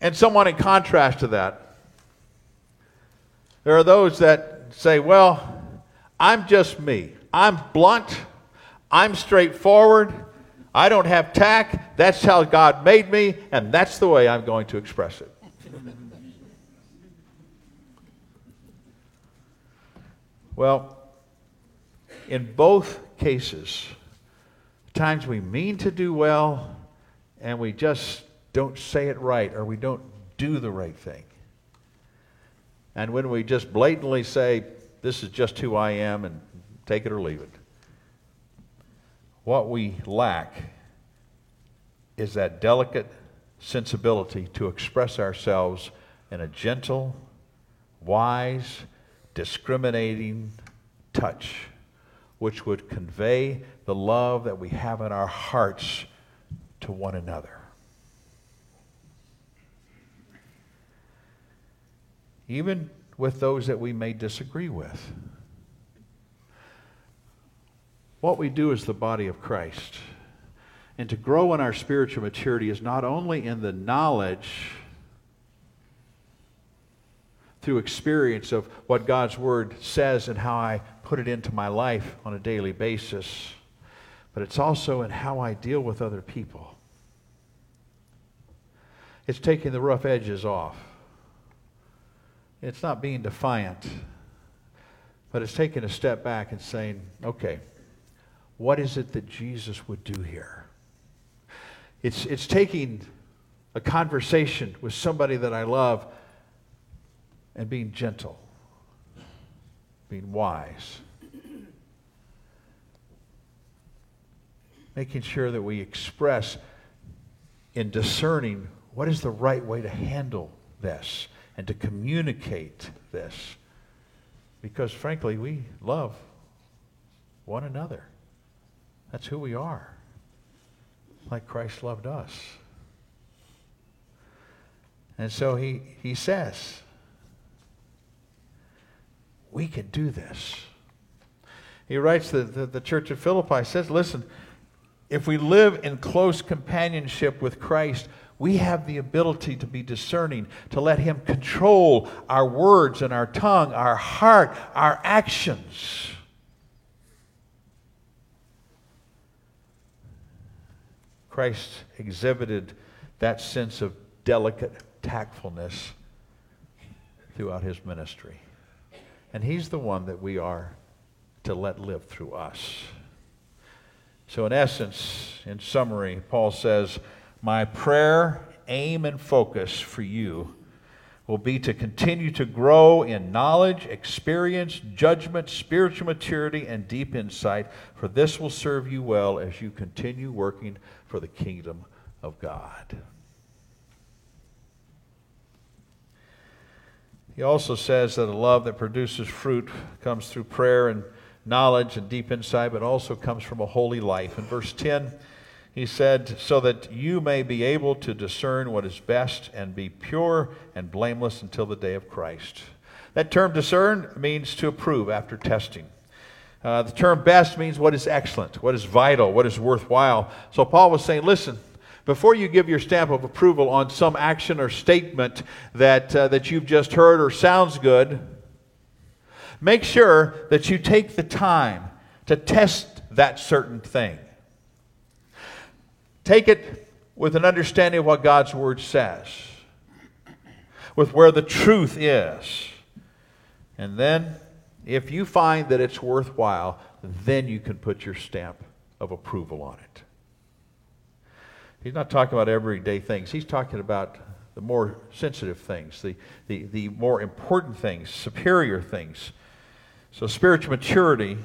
And someone in contrast to that, there are those that say, well, I'm just me. I'm blunt. I'm straightforward. I don't have tact. That's how God made me, and that's the way I'm going to express it. Well, in both cases, times we mean to do well, and we just don't say it right, or we don't do the right thing. And when we just blatantly say, this is just who I am, and take it or leave it, what we lack is that delicate sensibility to express ourselves in a gentle, wise, discriminating touch, which would convey the love that we have in our hearts to one another. Even with those that we may disagree with. What we do is the body of Christ. And to grow in our spiritual maturity is not only in the knowledge through experience of what God's Word says and how I put it into my life on a daily basis, but it's also in how I deal with other people. It's taking the rough edges off. It's not being defiant, but it's taking a step back and saying, okay, what is it that Jesus would do here? It's, it's taking a conversation with somebody that I love and being gentle, being wise, making sure that we express in discerning what is the right way to handle this. And to communicate this. Because frankly, we love one another. That's who we are. Like Christ loved us. And so he, he says, we can do this. He writes that the, the church of Philippi says, listen, if we live in close companionship with Christ, we have the ability to be discerning, to let Him control our words and our tongue, our heart, our actions. Christ exhibited that sense of delicate tactfulness throughout His ministry. And He's the one that we are to let live through us. So in essence, in summary, Paul says, my prayer, aim, and focus for you will be to continue to grow in knowledge, experience, judgment, spiritual maturity, and deep insight, for this will serve you well as you continue working for the kingdom of God. He also says that a love that produces fruit comes through prayer and knowledge and deep insight, but also comes from a holy life. In verse ten, he said, so that you may be able to discern what is best and be pure and blameless until the day of Christ. That term discern means to approve after testing. Uh, the term best means what is excellent, what is vital, what is worthwhile. So Paul was saying, listen, before you give your stamp of approval on some action or statement that, uh, that you've just heard or sounds good, make sure that you take the time to test that certain thing. Take it with an understanding of what God's Word says, with where the truth is. And then, if you find that it's worthwhile, then you can put your stamp of approval on it. He's not talking about everyday things. He's talking about the more sensitive things, the, the, the more important things, superior things. So spiritual maturity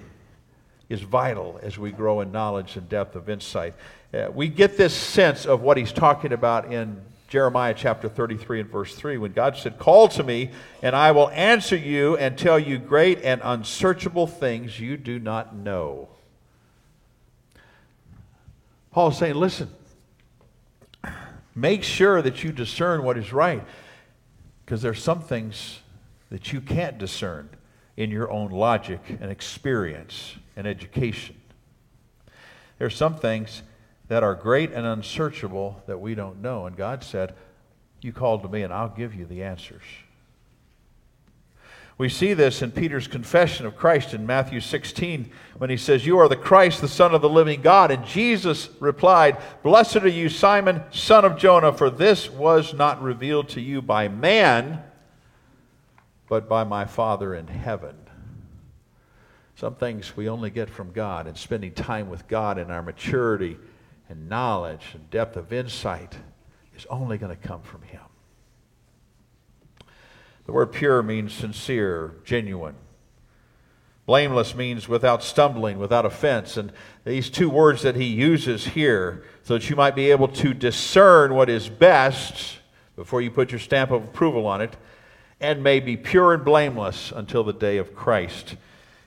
is vital as we grow in knowledge and depth of insight. Uh, we get this sense of what he's talking about in Jeremiah chapter thirty-three and verse three, when God said, "Call to me, and I will answer you and tell you great and unsearchable things you do not know." Paul's saying, listen, make sure that you discern what is right, because there's some things that you can't discern in your own logic and experience and education. There's some things that are great and unsearchable that we don't know. And God said, you called to me and I'll give you the answers. We see this in Peter's confession of Christ in Matthew sixteen, when he says, "You are the Christ, the Son of the living God." And Jesus replied, "Blessed are you, Simon, son of Jonah, for this was not revealed to you by man, but by my Father in heaven." Some things we only get from God, and spending time with God in our maturity and knowledge and depth of insight is only going to come from Him. The word pure means sincere, genuine. Blameless means without stumbling, without offense. And these two words that he uses here, so that you might be able to discern what is best before you put your stamp of approval on it, and may be pure and blameless until the day of Christ.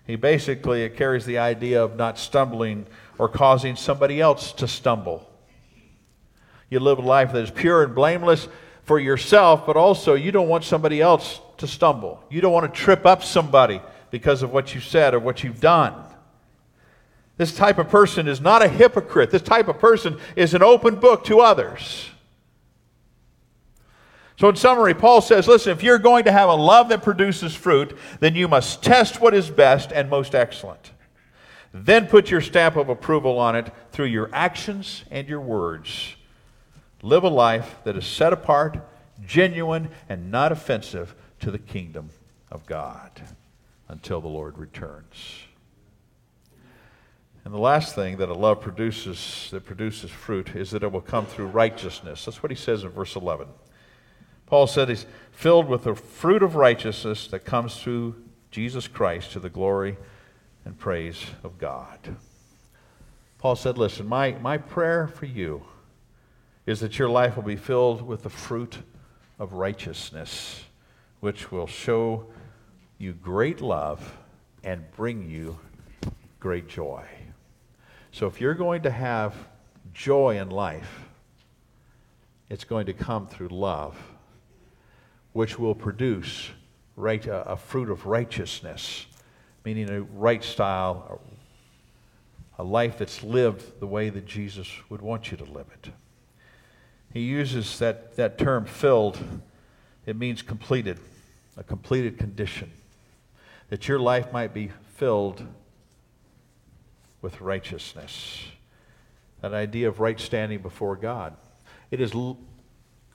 He basically, it carries the idea of not stumbling or causing somebody else to stumble. You live a life that is pure and blameless for yourself, but also you don't want somebody else to stumble. You don't want to trip up somebody because of what you said or what you've done. This type of person is not a hypocrite. This type of person is an open book to others. So in summary, Paul says, listen, if you're going to have a love that produces fruit, then you must test what is best and most excellent. Then put your stamp of approval on it through your actions and your words. Live a life that is set apart, genuine, and not offensive to the kingdom of God until the Lord returns. And the last thing that a love produces, that produces fruit, is that it will come through righteousness. That's what he says in verse eleven. Paul said he's filled with the fruit of righteousness that comes through Jesus Christ to the glory and praise of God. Paul said, listen, my, my prayer for you is that your life will be filled with the fruit of righteousness, which will show you great love and bring you great joy. So if you're going to have joy in life, it's going to come through love, which will produce right, a, a fruit of righteousness, meaning a right style, a life that's lived the way that Jesus would want you to live it. He uses that, that term filled. It means completed, a completed condition, that your life might be filled with righteousness, that idea of right standing before God. It is l-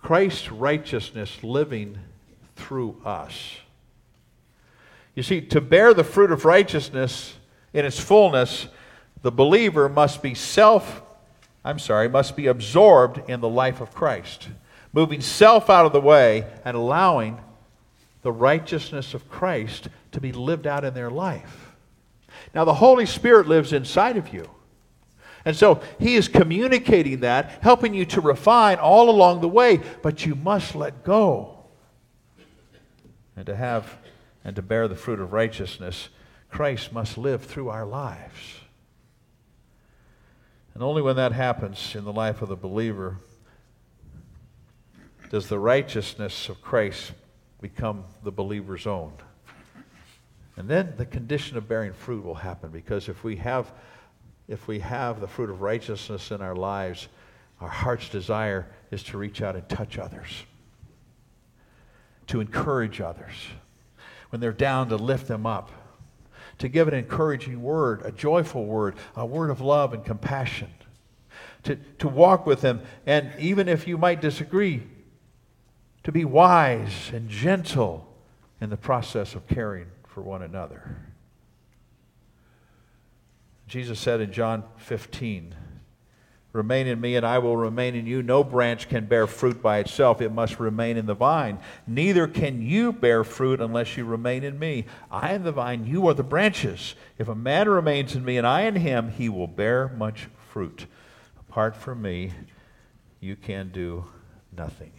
Christ's righteousness living through us. You see, to bear the fruit of righteousness in its fullness, the believer must be self, I'm sorry, must be absorbed in the life of Christ, moving self out of the way and allowing the righteousness of Christ to be lived out in their life. Now, the Holy Spirit lives inside of you. And so he is communicating that, helping you to refine all along the way, but you must let go. And to have and to bear the fruit of righteousness, Christ must live through our lives. And only when that happens in the life of the believer does the righteousness of Christ become the believer's own. And then the condition of bearing fruit will happen, because if we have If we have the fruit of righteousness in our lives, our heart's desire is to reach out and touch others, to encourage others. When they're down, to lift them up, to give an encouraging word, a joyful word, a word of love and compassion, to, to walk with them, and even if you might disagree, to be wise and gentle in the process of caring for one another. Jesus said in John fifteen, Remain in me, and I will remain in you. No branch can bear fruit by itself. It must remain in the vine. Neither can you bear fruit unless you remain in me. I am the vine, you are the branches. If a man remains in me and I in him, he will bear much fruit. Apart from me, you can do nothing.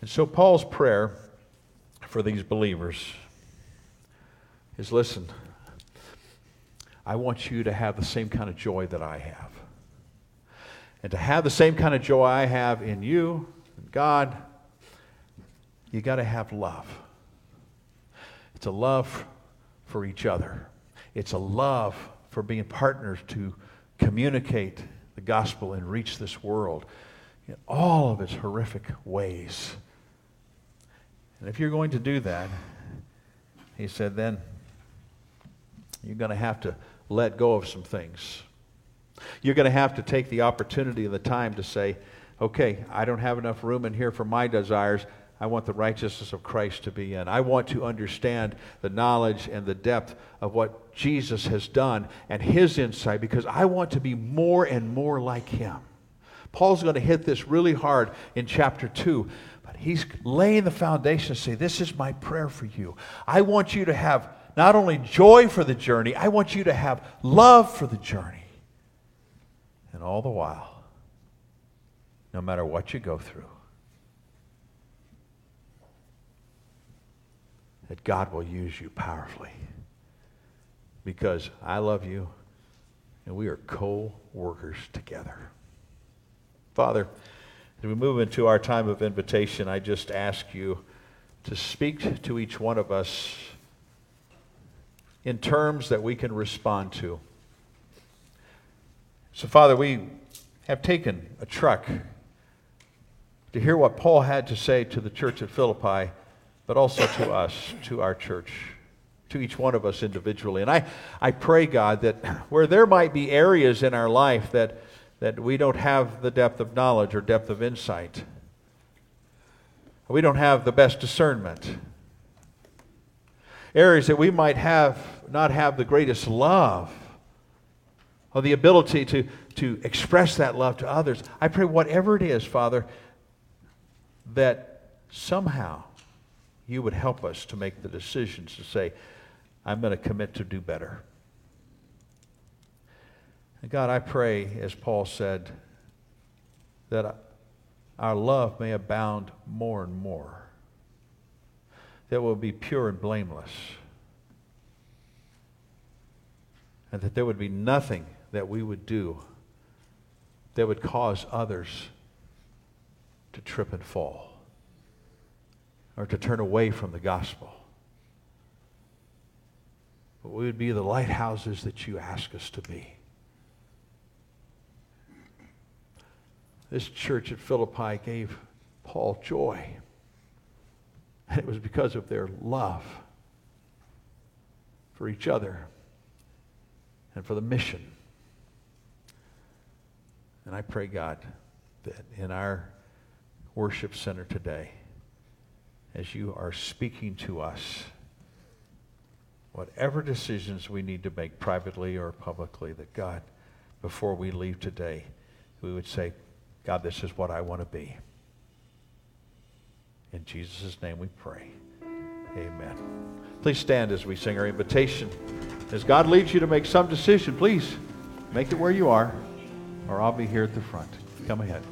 And so Paul's prayer for these believers is, listen, I want you to have the same kind of joy that I have. And to have the same kind of joy I have in you, in God, you got to have love. It's a love for each other. It's a love for being partners to communicate the gospel and reach this world in all of its horrific ways. And if you're going to do that, he said, then you're going to have to let go of some things. You're going to have to take the opportunity and the time to say, okay, I don't have enough room in here for my desires. I want the righteousness of Christ to be in. I want to understand the knowledge and the depth of what Jesus has done and his insight, because I want to be more and more like him. Paul's going to hit this really hard in chapter two, but he's laying the foundation to say, this is my prayer for you. I want you to have not only joy for the journey, I want you to have love for the journey. And all the while, no matter what you go through, that God will use you powerfully. Because I love you, and we are co-workers together. Father, as we move into our time of invitation, I just ask you to speak to each one of us in terms that we can respond to. So, Father, we have taken a truck to hear what Paul had to say to the church at Philippi, but also to us, to our church, to each one of us individually. And I, I pray, God, that where there might be areas in our life that, that we don't have the depth of knowledge or depth of insight, we don't have the best discernment, areas that we might have not have the greatest love or the ability to, to express that love to others. I pray whatever it is, Father, that somehow you would help us to make the decisions to say, I'm going to commit to do better. And God, I pray, as Paul said, that our love may abound more and more, that will be pure and blameless, and that there would be nothing that we would do that would cause others to trip and fall or to turn away from the gospel. But we would be the lighthouses that you ask us to be. This church at Philippi gave Paul joy, and it was because of their love for each other and for the mission. And I pray, God, that in our worship center today, as you are speaking to us, whatever decisions we need to make privately or publicly, that God, before we leave today, we would say, God, this is what I want to be. In Jesus' name we pray. Amen. Please stand as we sing our invitation. As God leads you to make some decision, please make it where you are, or I'll be here at the front. Come ahead.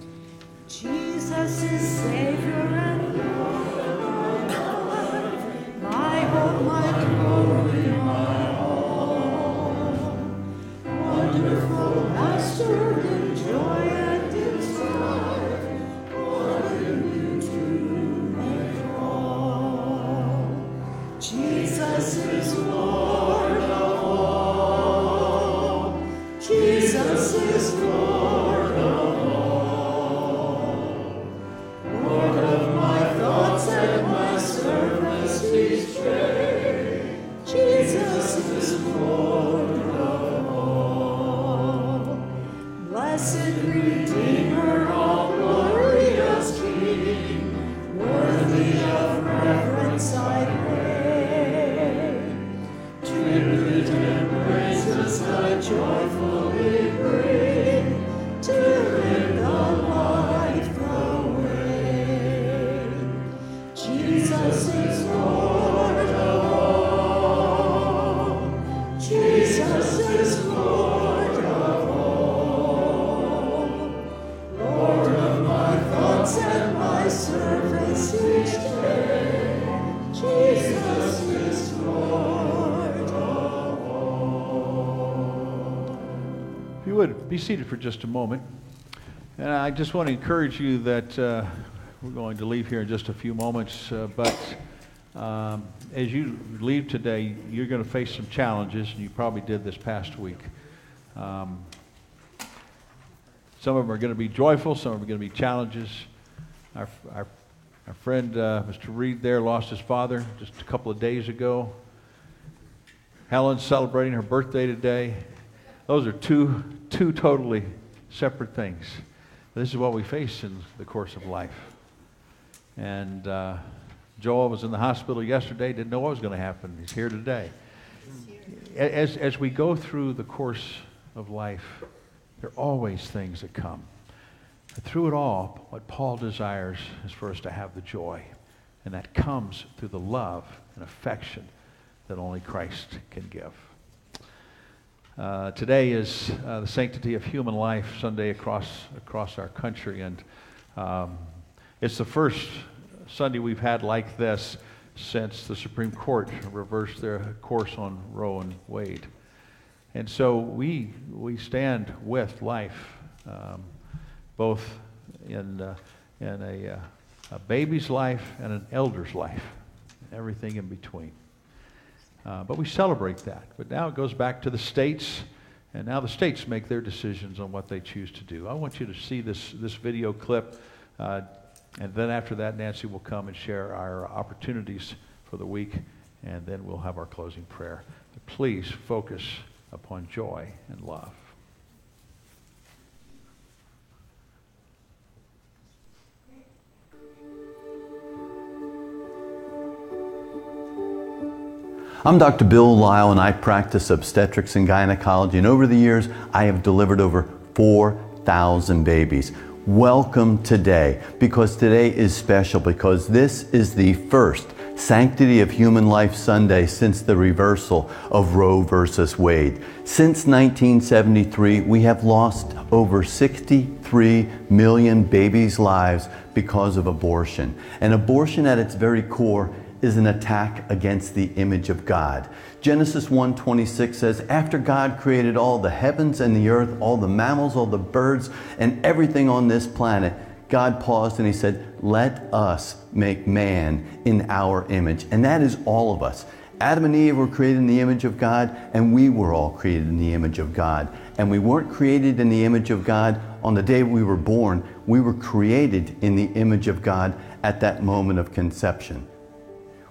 Jesus is Savior and Lord. My hope, my glory, my all. Wonderful Master, enjoy it. Jesus is Lord of all. Jesus is Lord of all. would be seated for just a moment. And I just want to encourage you that uh, we're going to leave here in just a few moments, uh, but um, as you leave today, you're going to face some challenges, and you probably did this past week. Um, some of them are going to be joyful, some of them are going to be challenges. Our, our, our friend, uh, Mister Reed there, lost his father just a couple of days ago. Helen's celebrating her birthday today. Those are two, two totally separate things. This is what we face in the course of life. And uh, Joel was in the hospital yesterday, didn't know what was going to happen. He's here today. As, as we go through the course of life, there are always things that come. But through it all, what Paul desires is for us to have the joy. And that comes through the love and affection that only Christ can give. Uh, today is uh, the Sanctity of Human Life Sunday across across our country, and um, it's the first Sunday we've had like this since the Supreme Court reversed their course on Roe v. Wade. And so we we stand with life, um, both in uh, in a, uh, a baby's life and an elder's life, everything in between. Uh, but we celebrate that. But now it goes back to the states, and now the states make their decisions on what they choose to do. I want you to see this, this video clip, uh, and then after that, Nancy will come and share our opportunities for the week, and then we'll have our closing prayer. But please focus upon joy and love. I'm Doctor Bill Lyle, and I practice obstetrics and gynecology, and over the years I have delivered over four thousand babies. Welcome today, because today is special, because this is the first Sanctity of Human Life Sunday since the reversal of Roe versus Wade. Since nineteen seventy-three, we have lost over sixty-three million babies' lives because of abortion. And abortion at its very core is an attack against the image of God. Genesis one twenty-six says, after God created all the heavens and the earth, all the mammals, all the birds, and everything on this planet, God paused and he said, let us make man in our image. And that is all of us. Adam and Eve were created in the image of God, and we were all created in the image of God. And we weren't created in the image of God on the day we were born. We were created in the image of God at that moment of conception.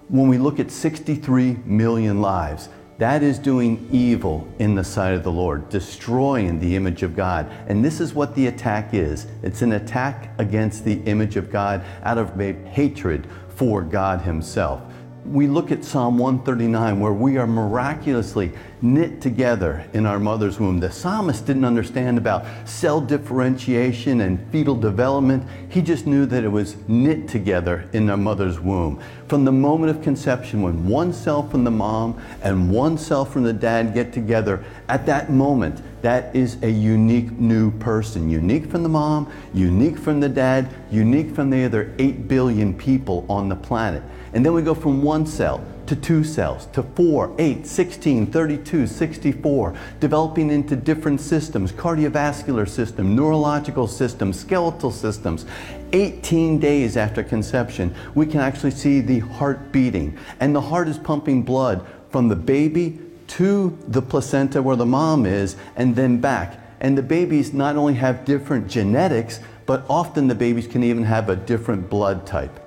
When we look at sixty-three million lives, that is doing evil in the sight of the Lord, destroying the image of God. And this is what the attack is. It's an attack against the image of God out of hatred for God himself. We look at Psalm one thirty-nine, where we are miraculously knit together in our mother's womb. The psalmist didn't understand about cell differentiation and fetal development. He just knew that it was knit together in their mother's womb. From the moment of conception, when one cell from the mom and one cell from the dad get together, at that moment, that is a unique new person. Unique from the mom, unique from the dad, unique from the other eight billion people on the planet. And then we go from one cell to two cells, to four, eight, sixteen, thirty-two, sixty-four, developing into different systems, cardiovascular system, neurological system, skeletal systems. eighteen days after conception, we can actually see the heart beating, and the heart is pumping blood from the baby to the placenta where the mom is, and then back. And the babies not only have different genetics, but often the babies can even have a different blood type.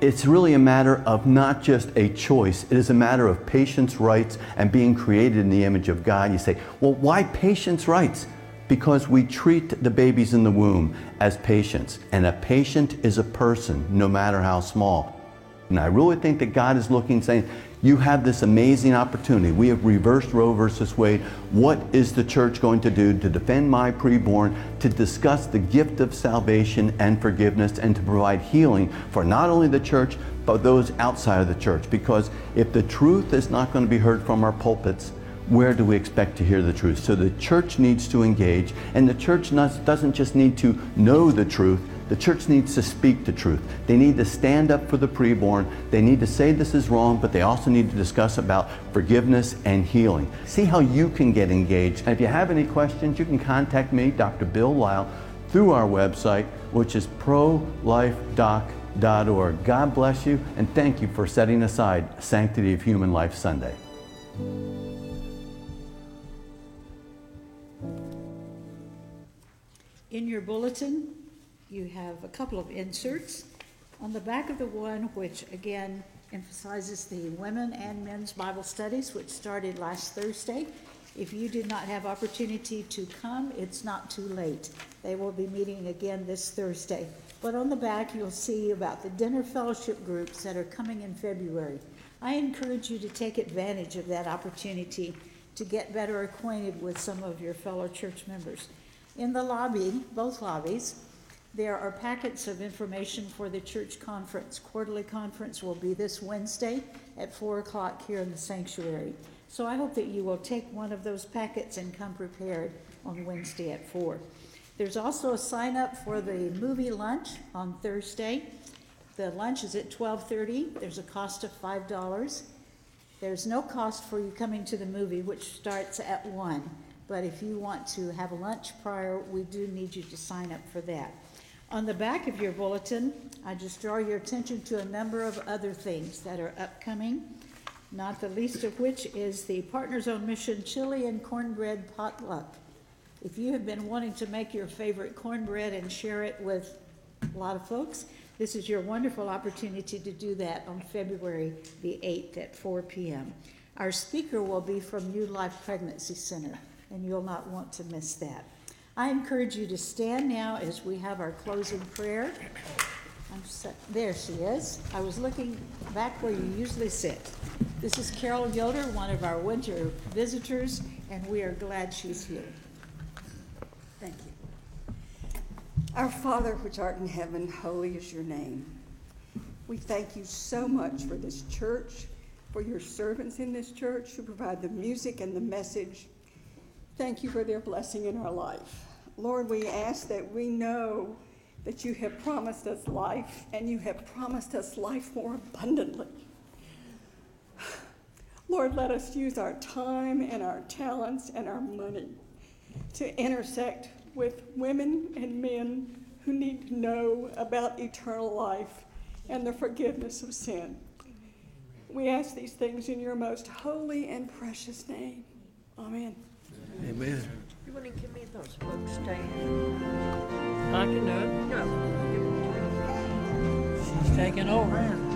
It's really a matter of not just a choice. It is a matter of patients' rights and being created in the image of God. You say, well, why patients' rights? Because we treat the babies in the womb as patients. And a patient is a person, no matter how small. And I really think that God is looking, saying, you have this amazing opportunity. We have reversed Roe versus Wade. What is the church going to do to defend my preborn, to discuss the gift of salvation and forgiveness, and to provide healing for not only the church, but those outside of the church? Because if the truth is not going to be heard from our pulpits, where do we expect to hear the truth? So the church needs to engage, and the church doesn't just need to know the truth, The church needs to speak the truth. They need to stand up for the preborn. They need to say this is wrong, but they also need to discuss about forgiveness and healing. See how you can get engaged. And if you have any questions, you can contact me, Doctor Bill Lyle, through our website, which is pro life doc dot org. God bless you, and thank you for setting aside Sanctity of Human Life Sunday. In your bulletin, you have a couple of inserts. On the back of the one, which again emphasizes the women and men's Bible studies, which started last Thursday. If you did not have opportunity to come, it's not too late. They will be meeting again this Thursday. But on the back, you'll see about the dinner fellowship groups that are coming in February. I encourage you to take advantage of that opportunity to get better acquainted with some of your fellow church members. In the lobby, both lobbies, there are packets of information for the church conference. Quarterly conference will be this Wednesday at four o'clock here in the sanctuary. So I hope that you will take one of those packets and come prepared on Wednesday at four. There's also a sign up for the movie lunch on Thursday. The lunch is at twelve thirty. There's a cost of five dollars. There's no cost for you coming to the movie, which starts at one. But if you want to have a lunch prior, we do need you to sign up for that. On the back of your bulletin, I just draw your attention to a number of other things that are upcoming, not the least of which is the Partners on Mission Chili and Cornbread Potluck. If you have been wanting to make your favorite cornbread and share it with a lot of folks, this is your wonderful opportunity to do that on February the eighth at four p.m. Our speaker will be from New Life Pregnancy Center, and you'll not want to miss that. I encourage you to stand now as we have our closing prayer. I'm so, there she is. I was looking back where you usually sit. This is Carol Yoder, one of our winter visitors, and we are glad she's here. Thank you. Our Father, which art in heaven, holy is your name. We thank you so much for this church, for your servants in this church who provide the music and the message. Thank you for their blessing in our life. Lord, we ask that we know that you have promised us life, and you have promised us life more abundantly. Lord, let us use our time and our talents and our money to intersect with women and men who need to know about eternal life and the forgiveness of sin. We ask these things in your most holy and precious name. Amen. Amen. You want to give me those books, Dave? I can do it. No. She's taking over.